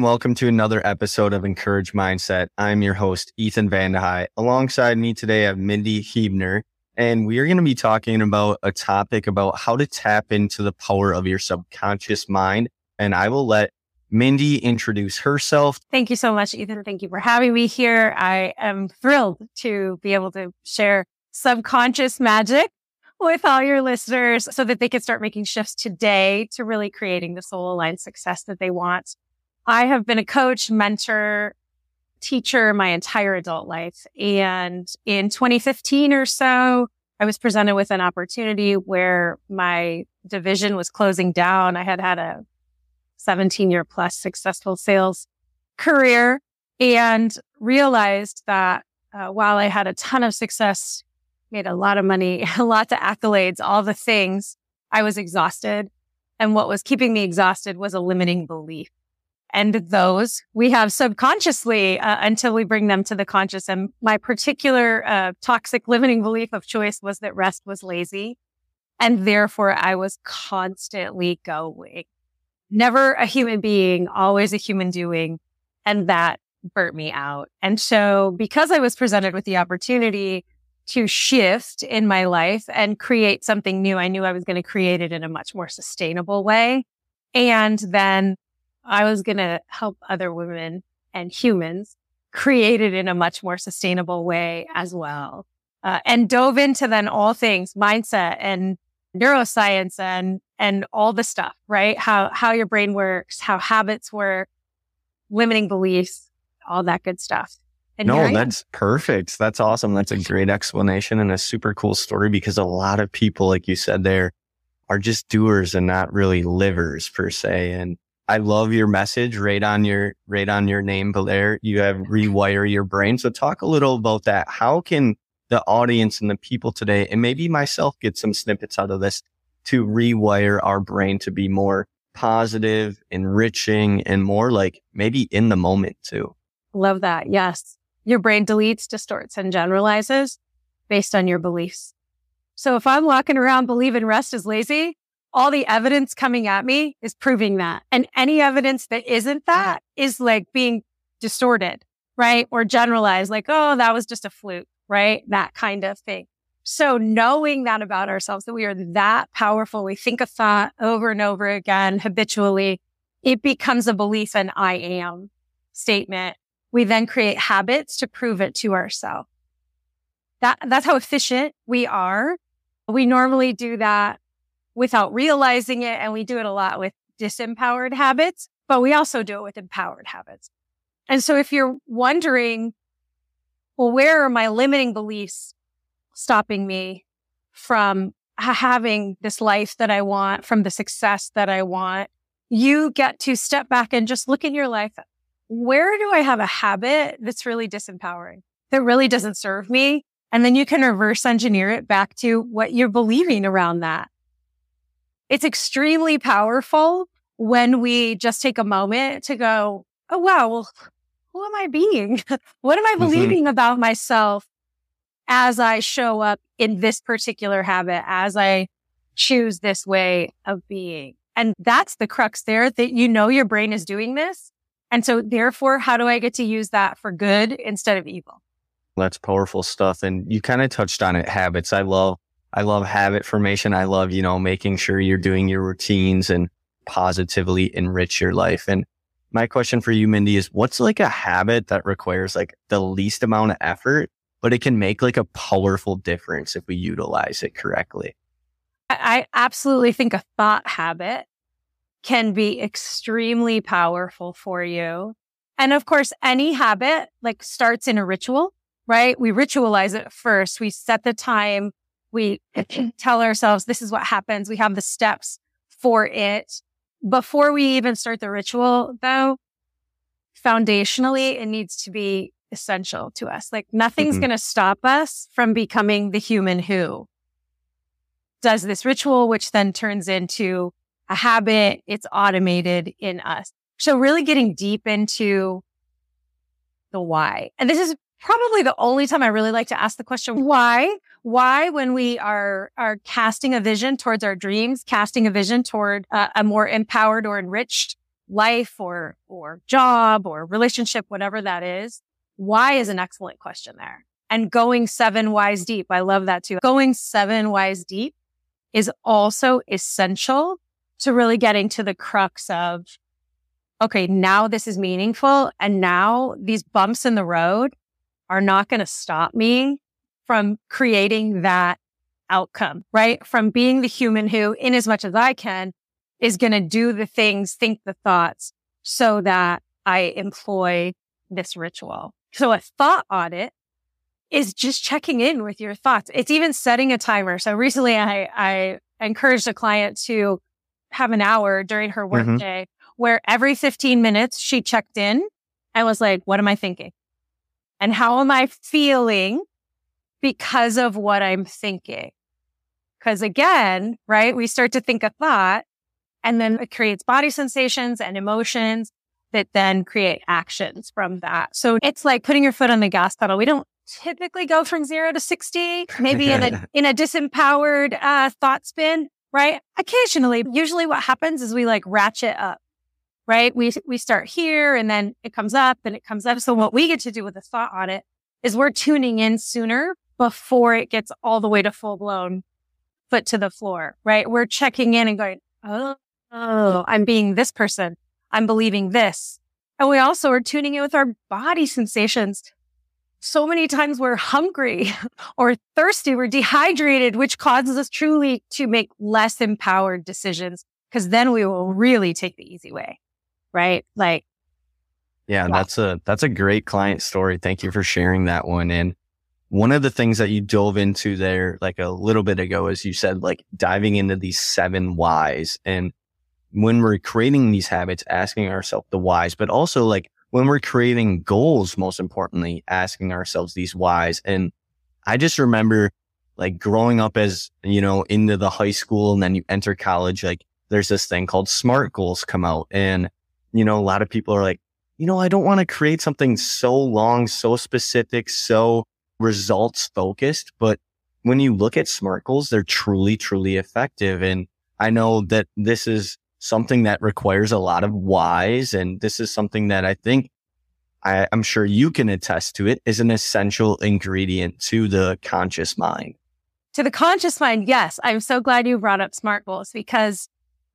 Welcome to another episode of Encouraged Mindset. I'm your host, Ethan Van De Hey. Alongside me today, I have Mindi Huebner, and we are going to be talking about a topic about how to tap into the power of your subconscious mind. And I will let Mindi introduce herself. Thank you so much, Ethan. Thank you for having me here. I am thrilled to be able to share subconscious magic with all your listeners so that they can start making shifts today to really creating the soul-aligned success that they want. I have been a coach, mentor, teacher my entire adult life. And in 2015 or so, I was presented with an opportunity where my division was closing down. I had had a 17-year plus successful sales career and realized that while I had a ton of success, made a lot of money, a lot of accolades, all the things, I was exhausted. And what was keeping me exhausted was a limiting belief. And those we have subconsciously until we bring them to the conscious. And my particular toxic limiting belief of choice was that rest was lazy. And therefore, I was constantly going. Never a human being, always a human doing. And that burnt me out. And so because I was presented with the opportunity to shift in my life and create something new, I knew I was going to create it in a much more sustainable way. And then I was going to help other women and humans create it in a much more sustainable way as well. And dove into then all things mindset and neuroscience and all the stuff, right? How your brain works, how habits work, limiting beliefs, all that good stuff. And no, that's perfect. That's awesome. That's a great explanation and a super cool story because a lot of people, like you said there, are just doers and not really livers per se. And I love your message right on your name, Blair. You have rewire your brain. So talk a little about that. How can the audience and the people today, and maybe myself, get some snippets out of this to rewire our brain to be more positive, enriching, and more like maybe in the moment too? Love that. Yes. Your brain deletes, distorts, and generalizes based on your beliefs. So if I'm walking around believing rest is lazy, all the evidence coming at me is proving that. And any evidence that isn't that is like being distorted, right? Or generalized, like, oh, that was just a fluke, right? That kind of thing. So knowing that about ourselves, that we are that powerful, we think a thought over and over again habitually, it becomes a belief, an I am statement. We then create habits to prove it to ourselves. That's how efficient we are. We normally do that without realizing it. And we do it a lot with disempowered habits, but we also do it with empowered habits. And so if you're wondering, well, where are my limiting beliefs stopping me from having this life that I want, from the success that I want, you get to step back and just look in your life. Where do I have a habit that's really disempowering, that really doesn't serve me? And then you can reverse engineer it back to what you're believing around that. It's extremely powerful when we just take a moment to go, oh, wow, well, who am I being? What am I believing about myself as I show up in this particular habit, as I choose this way of being? And that's the crux there, that you know your brain is doing this. And so therefore, how do I get to use that for good instead of evil? That's powerful stuff. And you kind of touched on it, habits. I love habit formation. I love, making sure you're doing your routines and positively enrich your life. And my question for you, Mindi, is what's like a habit that requires like the least amount of effort but it can make like a powerful difference if we utilize it correctly. I absolutely think a thought habit can be extremely powerful for you. And of course, any habit like starts in a ritual, right? We ritualize it first. We set the time. We tell ourselves this is what happens. We have the steps for it. Before we even start the ritual, though, foundationally, it needs to be essential to us. Like nothing's going to stop us from becoming the human who does this ritual, which then turns into a habit. It's automated in us. So really getting deep into the why. And this is probably the only time I really like to ask the question, why? Why, when we are casting a vision towards our dreams, casting a vision toward a more empowered or enriched life or job or relationship, whatever that is, why is an excellent question there. And going 7 whys deep, I love that too. Going 7 whys deep is also essential to really getting to the crux of, okay, now this is meaningful. And now these bumps in the road are not going to stop me from creating that outcome, right? From being the human who, in as much as I can, is going to do the things, think the thoughts so that I employ this ritual. So a thought audit is just checking in with your thoughts. It's even setting a timer. So recently I encouraged a client to have an hour during her workday where every 15 minutes she checked in and was like, what am I thinking? And how am I feeling because of what I'm thinking? Because again, right, we start to think a thought and then it creates body sensations and emotions that then create actions from that. So it's like putting your foot on the gas pedal. We don't typically go from 0 to 60, maybe in a disempowered thought spin, right? Occasionally, usually what happens is we like ratchet up, right? We start here and then it comes up and it comes up. So what we get to do with a thought audit is we're tuning in sooner before it gets all the way to full blown foot to the floor, right? We're checking in and going, oh, I'm being this person. I'm believing this. And we also are tuning in with our body sensations. So many times we're hungry or thirsty, we're dehydrated, which causes us truly to make less empowered decisions because then we will really take the easy way, right? Like, yeah, that's a great client story. Thank you for sharing that one. And one of the things that you dove into there like a little bit ago, as you said, like diving into these 7 whys. And when we're creating these habits, asking ourselves the whys, but also like when we're creating goals, most importantly, asking ourselves these whys. And I just remember like growing up as, you know, into the high school and then you enter college, like there's this thing called SMART goals come out. And, you know, a lot of people are like, you know, I don't want to create something so long, so specific, so results focused. But when you look at SMART goals, they're truly, truly effective. And I know that this is something that requires a lot of whys. And this is something that I think I'm sure you can attest to it is an essential ingredient to the conscious mind. To the conscious mind, yes. I'm so glad you brought up SMART goals because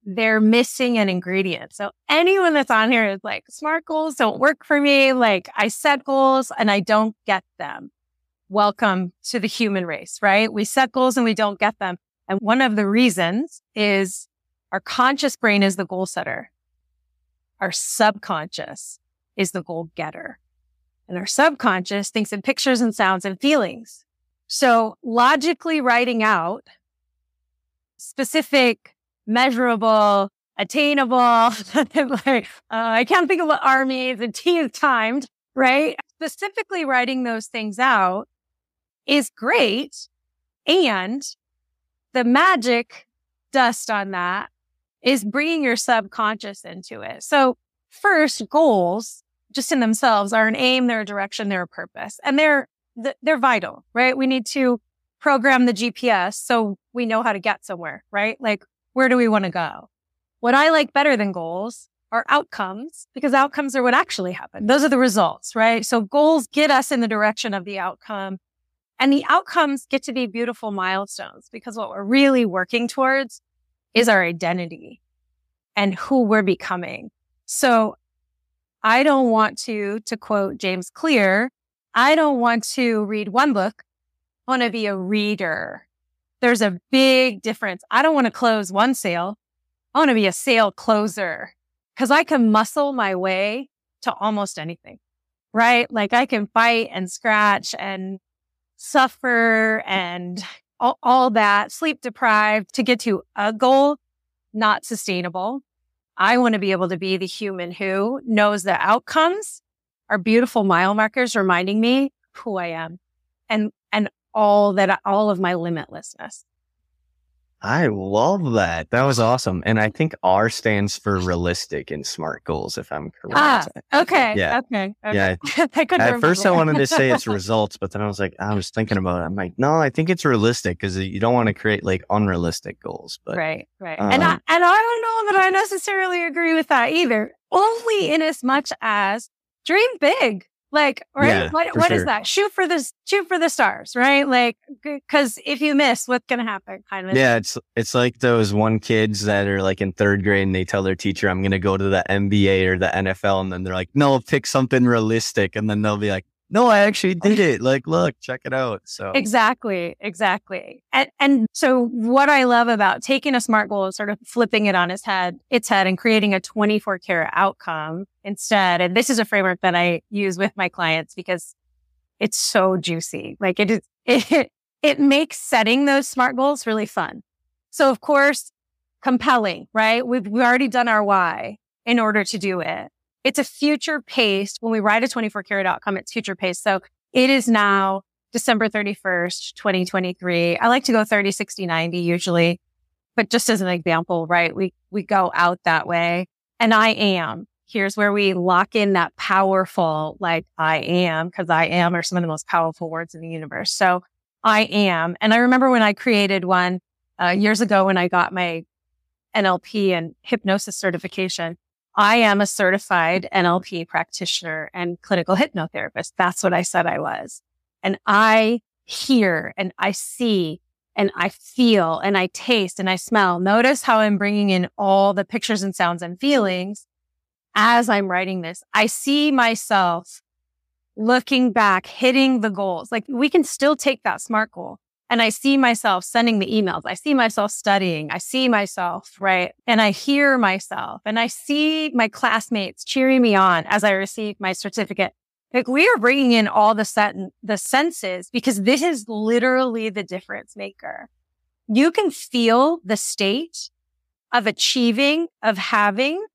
they're missing an ingredient. So anyone that's on here is like, SMART goals don't work for me. Like I set goals and I don't get them. Welcome to the human race, right? We set goals and we don't get them. And one of the reasons is our conscious brain is the goal setter. Our subconscious is the goal getter. And our subconscious thinks in pictures and sounds and feelings. So logically writing out specific, measurable, attainable, like, I can't think of what R means, and T is timed, right? Specifically writing those things out is great. And the magic dust on that is bringing your subconscious into it. So first, goals just in themselves are an aim, they're a direction, they're a purpose, and they're vital, right? We need to program the GPS so we know how to get somewhere, right? Like, where do we want to go? What I like better than goals are outcomes, because outcomes are what actually happen. Those are the results, right? So goals get us in the direction of the outcome, and the outcomes get to be beautiful milestones because what we're really working towards is our identity and who we're becoming. So I don't want to quote James Clear, I don't want to read one book. I want to be a reader. There's a big difference. I don't want to close one sale. I want to be a sale closer because I can muscle my way to almost anything, right? Like I can fight and scratch and suffer and all that, sleep deprived to get to a goal, not sustainable. I want to be able to be the human who knows the outcomes are beautiful mile markers reminding me who I am and all of my limitlessness. I love that. That was awesome. And I think R stands for realistic in SMART goals, if I'm correct. Ah, okay. Yeah. Okay. Yeah. At first I wanted to say it's results, but then I was like, I was thinking about it. I'm like, no, I think it's realistic because you don't want to create like unrealistic goals. But, right. And I don't know that I necessarily agree with that either. Only in as much as dream big. Like, right? Yeah, what sure. is that? Shoot for the stars, right? Like, because if you miss, what's going to happen? Kind of. Yeah, it's like those one kids that are like in third grade and they tell their teacher, I'm going to go to the NBA or the NFL. And then they're like, no, pick something realistic. And then they'll be like, no, I actually did it. Like, look, check it out. So Exactly. And so what I love about taking a SMART goal is sort of flipping it on its head and creating a 24 karat outcome instead. And this is a framework that I use with my clients because it's so juicy. Like it makes setting those SMART goals really fun. So of course, compelling, right? We've already done our why in order to do it. It's a future paced. When we write a 24 karat outcome, it's future paced. So it is now December 31st, 2023. I like to go 30, 60, 90 usually, but just as an example, right? We go out that way. And I am. Here's where we lock in that powerful, like I am, because I am are some of the most powerful words in the universe. So I am. And I remember when I created one years ago when I got my NLP and hypnosis certification. I am a certified NLP practitioner and clinical hypnotherapist. That's what I said I was. And I hear and I see and I feel and I taste and I smell. Notice how I'm bringing in all the pictures and sounds and feelings as I'm writing this. I see myself looking back, hitting the goals. Like we can still take that SMART goal. And I see myself sending the emails. I see myself studying. I see myself, right? And I hear myself. And I see my classmates cheering me on as I receive my certificate. Like we are bringing in all the senses because this is literally the difference maker. You can feel the state of achieving, of having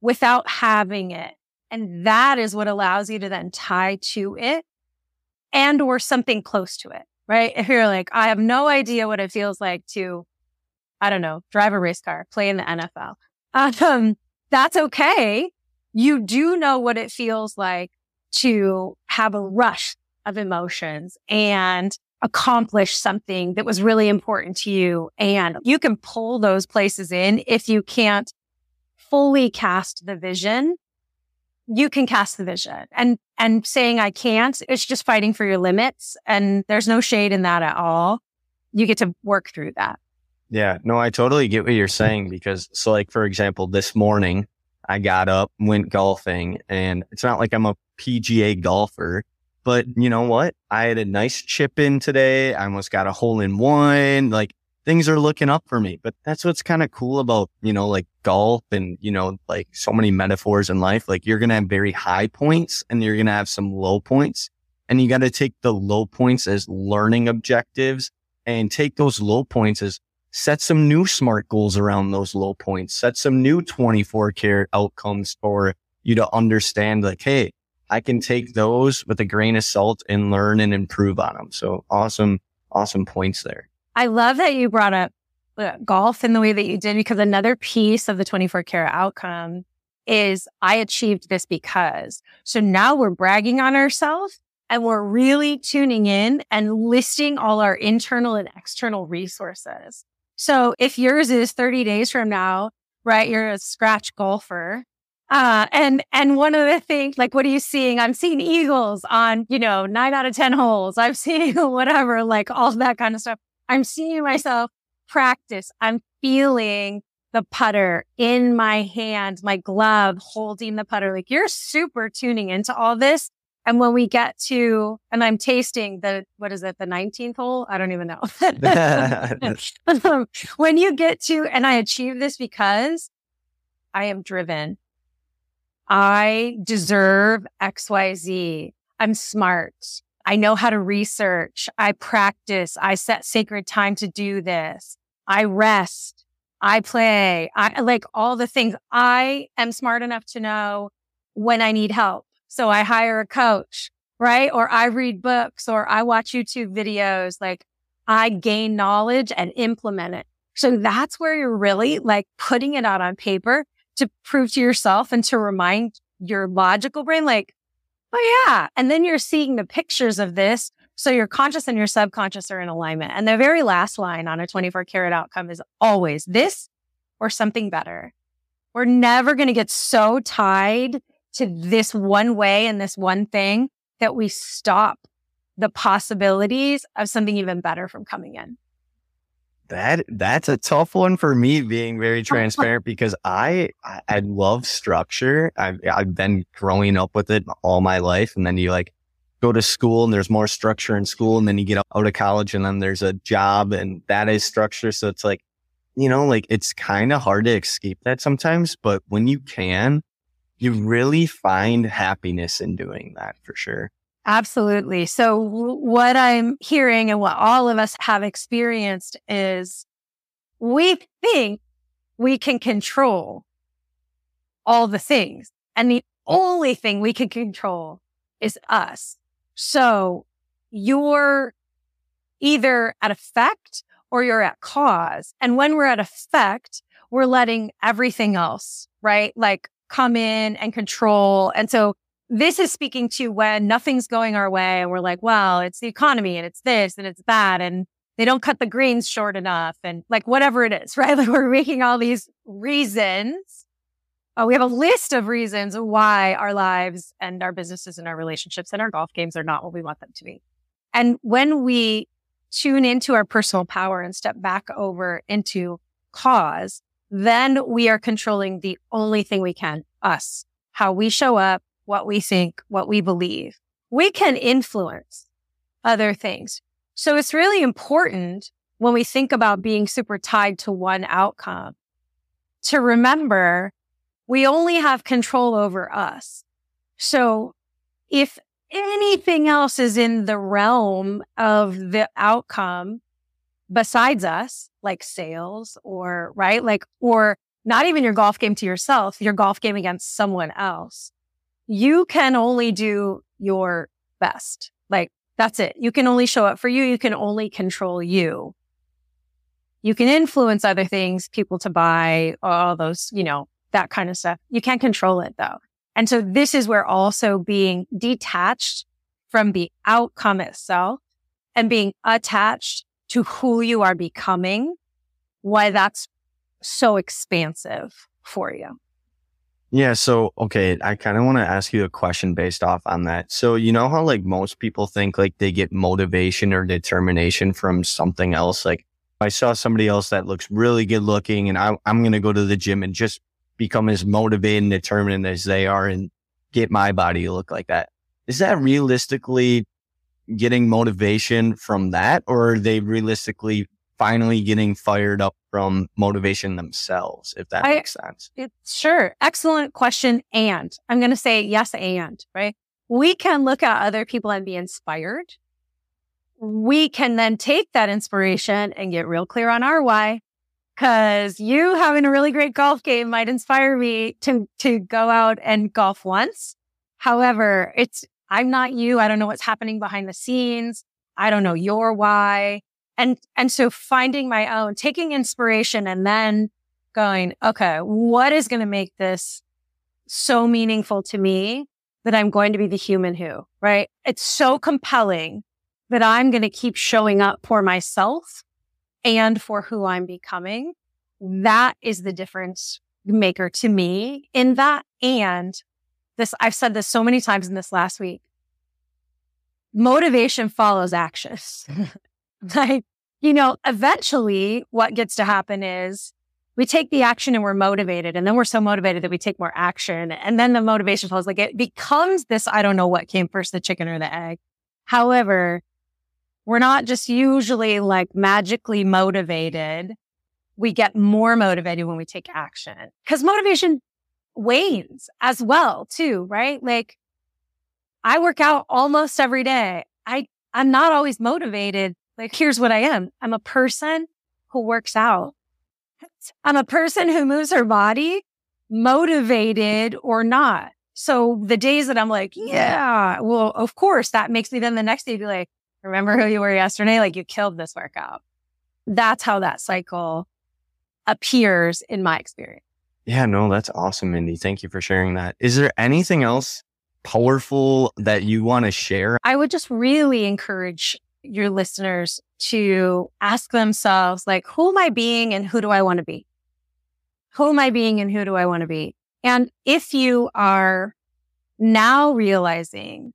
without having it. And that is what allows you to then tie to it and or something close to it. Right? If you're like, I have no idea what it feels like to, I don't know, drive a race car, play in the NFL. That's okay. You do know what it feels like to have a rush of emotions and accomplish something that was really important to you. And you can pull those places in. If you can't fully cast the vision, you can cast the vision. And saying I can't, it's just fighting for your limits. And there's no shade in that at all. You get to work through that. Yeah. No, I totally get what you're saying because so like, for example, this morning I got up, went golfing and it's not like I'm a PGA golfer, but you know what? I had a nice chip in today. I almost got a hole in one. Like things are looking up for me, but that's what's kind of cool about, you know, like golf and, you know, like so many metaphors in life. Like you're going to have very high points and you're going to have some low points and you got to take the low points as learning objectives and take those low points as set some new SMART goals around those low points, set some new 24 karat outcomes for you to understand like, hey, I can take those with a grain of salt and learn and improve on them. So awesome points there. I love that you brought up golf in the way that you did, because another piece of the 24 karat outcome is I achieved this because. So now we're bragging on ourselves and we're really tuning in and listing all our internal and external resources. So if yours is 30 days from now, right, you're a scratch golfer. And one of the things, like, what are you seeing? I'm seeing eagles on, 9 out of 10 holes. I'm seeing whatever, like all that kind of stuff. I'm seeing myself practice. I'm feeling the putter in my hand, my glove holding the putter. Like you're super tuning into all this And when we get to, and I'm tasting the, what is it, the 19th hole? I don't even know. When you get to, and I achieve this because I am driven. I deserve X, Y, Z. I'm smart. I know how to research. I practice. I set sacred time to do this. I rest. I play. I like all the things. I am smart enough to know when I need help. So I hire a coach, right? Or I read books or I watch YouTube videos. Like I gain knowledge and implement it. So that's where you're really like putting it out on paper to prove to yourself and to remind your logical brain, like, oh yeah. And then you're seeing the pictures of this. So your conscious and your subconscious are in alignment. And the very last line on a 24 karat outcome is always this or something better. We're never going to get so tied to this one way and this one thing that we stop the possibilities of something even better from coming in. That's a tough one for me, being very transparent, because I love structure. I've been growing up with it all my life. And then you like go to school and there's more structure in school, and then you get out of college and then there's a job and that is structure. So it's like, you know, like it's kind of hard to escape that sometimes, but when you can, you really find happiness in doing that for sure. Absolutely. So what I'm hearing and what all of us have experienced is we think we can control all the things. And the only thing we can control is us. So you're either at effect or you're at cause. And when we're at effect, we're letting everything else, right? Like come in and control. And so this is speaking to when nothing's going our way and we're like, well, it's the economy and it's this and it's that and they don't cut the greens short enough and like whatever it is, right? Like we're making all these reasons. We have a list of reasons why our lives and our businesses and our relationships and our golf games are not what we want them to be. And when we tune into our personal power and step back over into cause, then we are controlling the only thing we can, us, how we show up, what we think, what we believe. We can influence other things. So it's really important when we think about being super tied to one outcome to remember we only have control over us. So if anything else is in the realm of the outcome besides us, like sales or, right, like, or not even your golf game to yourself, your golf game against someone else, you can only do your best. Like, that's it. You can only show up for you. You can only control you. You can influence other things, people to buy, all those, you know, that kind of stuff. You can't control it though. And so this is where also being detached from the outcome itself and being attached to who you are becoming, why that's so expansive for you. Yeah. So, okay. I kind of want to ask you a question based off on that. So, you know how like most people think like they get motivation or determination from something else. Like I saw somebody else that looks really good looking and I'm going to go to the gym and just become as motivated and determined as they are and get my body to look like that. Is that realistically getting motivation from that, or are they realistically finally getting fired up from motivation themselves, if that makes sense? Sure. Excellent question. And I'm going to say yes and, right? We can look at other people and be inspired. We can then take that inspiration and get real clear on our why, because you having a really great golf game might inspire me to go out and golf once. However, I'm not you. I don't know what's happening behind the scenes. I don't know your why. And so finding my own, taking inspiration and then going, okay, what is going to make this so meaningful to me that I'm going to be the human who, right? It's so compelling that I'm going to keep showing up for myself and for who I'm becoming. That is the difference maker to me in that. And this, I've said this so many times in this last week, motivation follows actions. Like, you know, eventually what gets to happen is we take the action and we're motivated. And then we're so motivated that we take more action. And then the motivation flows. Like it becomes this, I don't know what came first, the chicken or the egg. However, we're not just usually like magically motivated. We get more motivated when we take action because motivation wanes as well too, right? Like I work out almost every day. I'm not always motivated. Like here's what I am. I'm a person who works out. I'm a person who moves her body, motivated or not. So the days that I'm like, yeah, well, of course, that makes me then the next day be like, remember who you were yesterday? Like you killed this workout. That's how that cycle appears in my experience. Yeah, no, that's awesome, Mindi. Thank you for sharing that. Is there anything else powerful that you want to share? I would just really encourage your listeners to ask themselves, like, who am I being and who do I want to be? Who am I being and who do I want to be? And if you are now realizing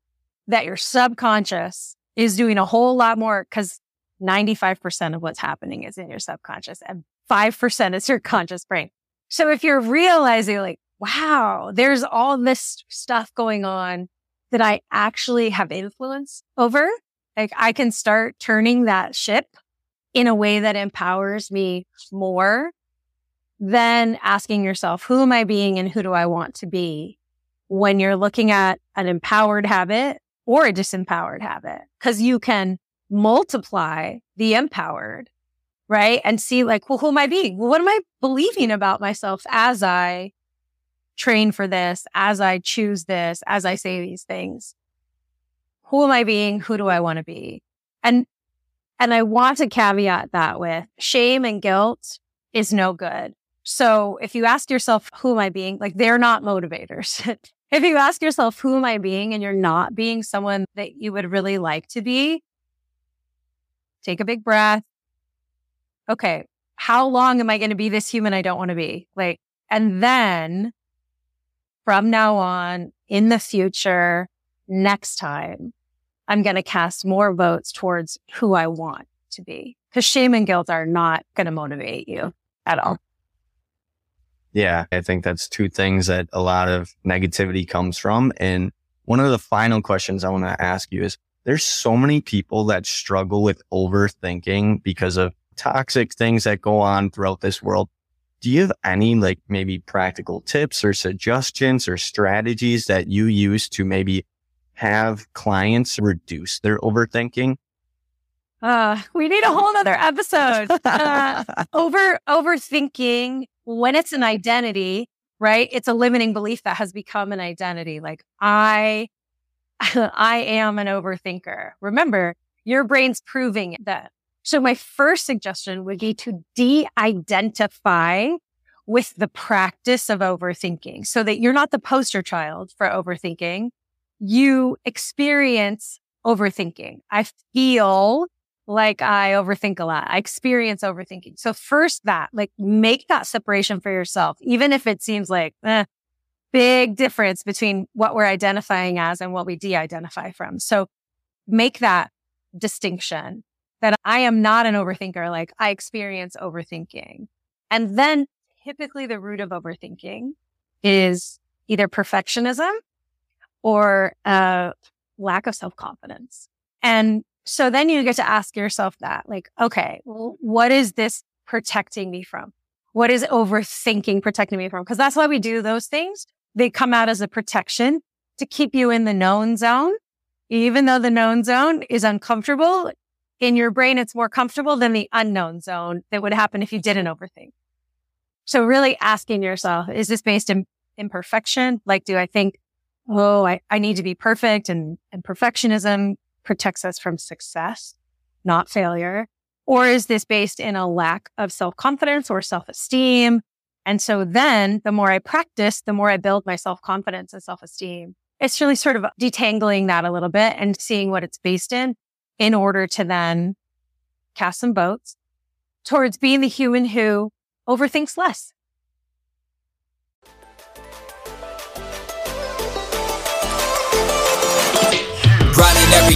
that your subconscious is doing a whole lot more, because 95% of what's happening is in your subconscious and 5% is your conscious brain. So if you're realizing like, wow, there's all this stuff going on that I actually have influence over, like I can start turning that ship in a way that empowers me more than asking yourself, who am I being and who do I want to be when you're looking at an empowered habit or a disempowered habit? Because you can multiply the empowered, right? And see like, well, who am I being? Well, what am I believing about myself as I train for this, as I choose this, as I say these things? Who am I being? Who do I want to be? And I want to caveat that with shame and guilt is no good. So if you ask yourself, who am I being? Like they're not motivators. If you ask yourself, who am I being? And you're not being someone that you would really like to be, take a big breath. Okay. How long am I going to be this human I don't want to be? Like, and then from now on in the future, next time, I'm going to cast more votes towards who I want to be, because shame and guilt are not going to motivate you at all. Yeah, I think that's two things that a lot of negativity comes from. And one of the final questions I want to ask you is, there's so many people that struggle with overthinking because of toxic things that go on throughout this world. Do you have any like maybe practical tips or suggestions or strategies that you use to maybe have clients reduce their overthinking? We need a whole nother episode. Overthinking, when it's an identity, right? It's a limiting belief that has become an identity. Like I am an overthinker. Remember, your brain's proving that. So my first suggestion would be to de-identify with the practice of overthinking so that you're not the poster child for overthinking. You experience overthinking. I feel like I overthink a lot. I experience overthinking. So first that, like make that separation for yourself, even if it seems like big difference between what we're identifying as and what we de-identify from. So make that distinction that I am not an overthinker. Like I experience overthinking. And then typically the root of overthinking is either perfectionism or lack of self-confidence. And so then you get to ask yourself that, like, okay, well, what is this protecting me from? What is overthinking protecting me from? Because that's why we do those things. They come out as a protection to keep you in the known zone. Even though the known zone is uncomfortable, in your brain, it's more comfortable than the unknown zone that would happen if you didn't overthink. So really asking yourself, is this based in imperfection? Like, do I think, oh, I need to be perfect, and perfectionism protects us from success, not failure? Or is this based in a lack of self-confidence or self-esteem? And so then the more I practice, the more I build my self-confidence and self-esteem. It's really sort of detangling that a little bit and seeing what it's based in order to then cast some votes towards being the human who overthinks less. Grinding every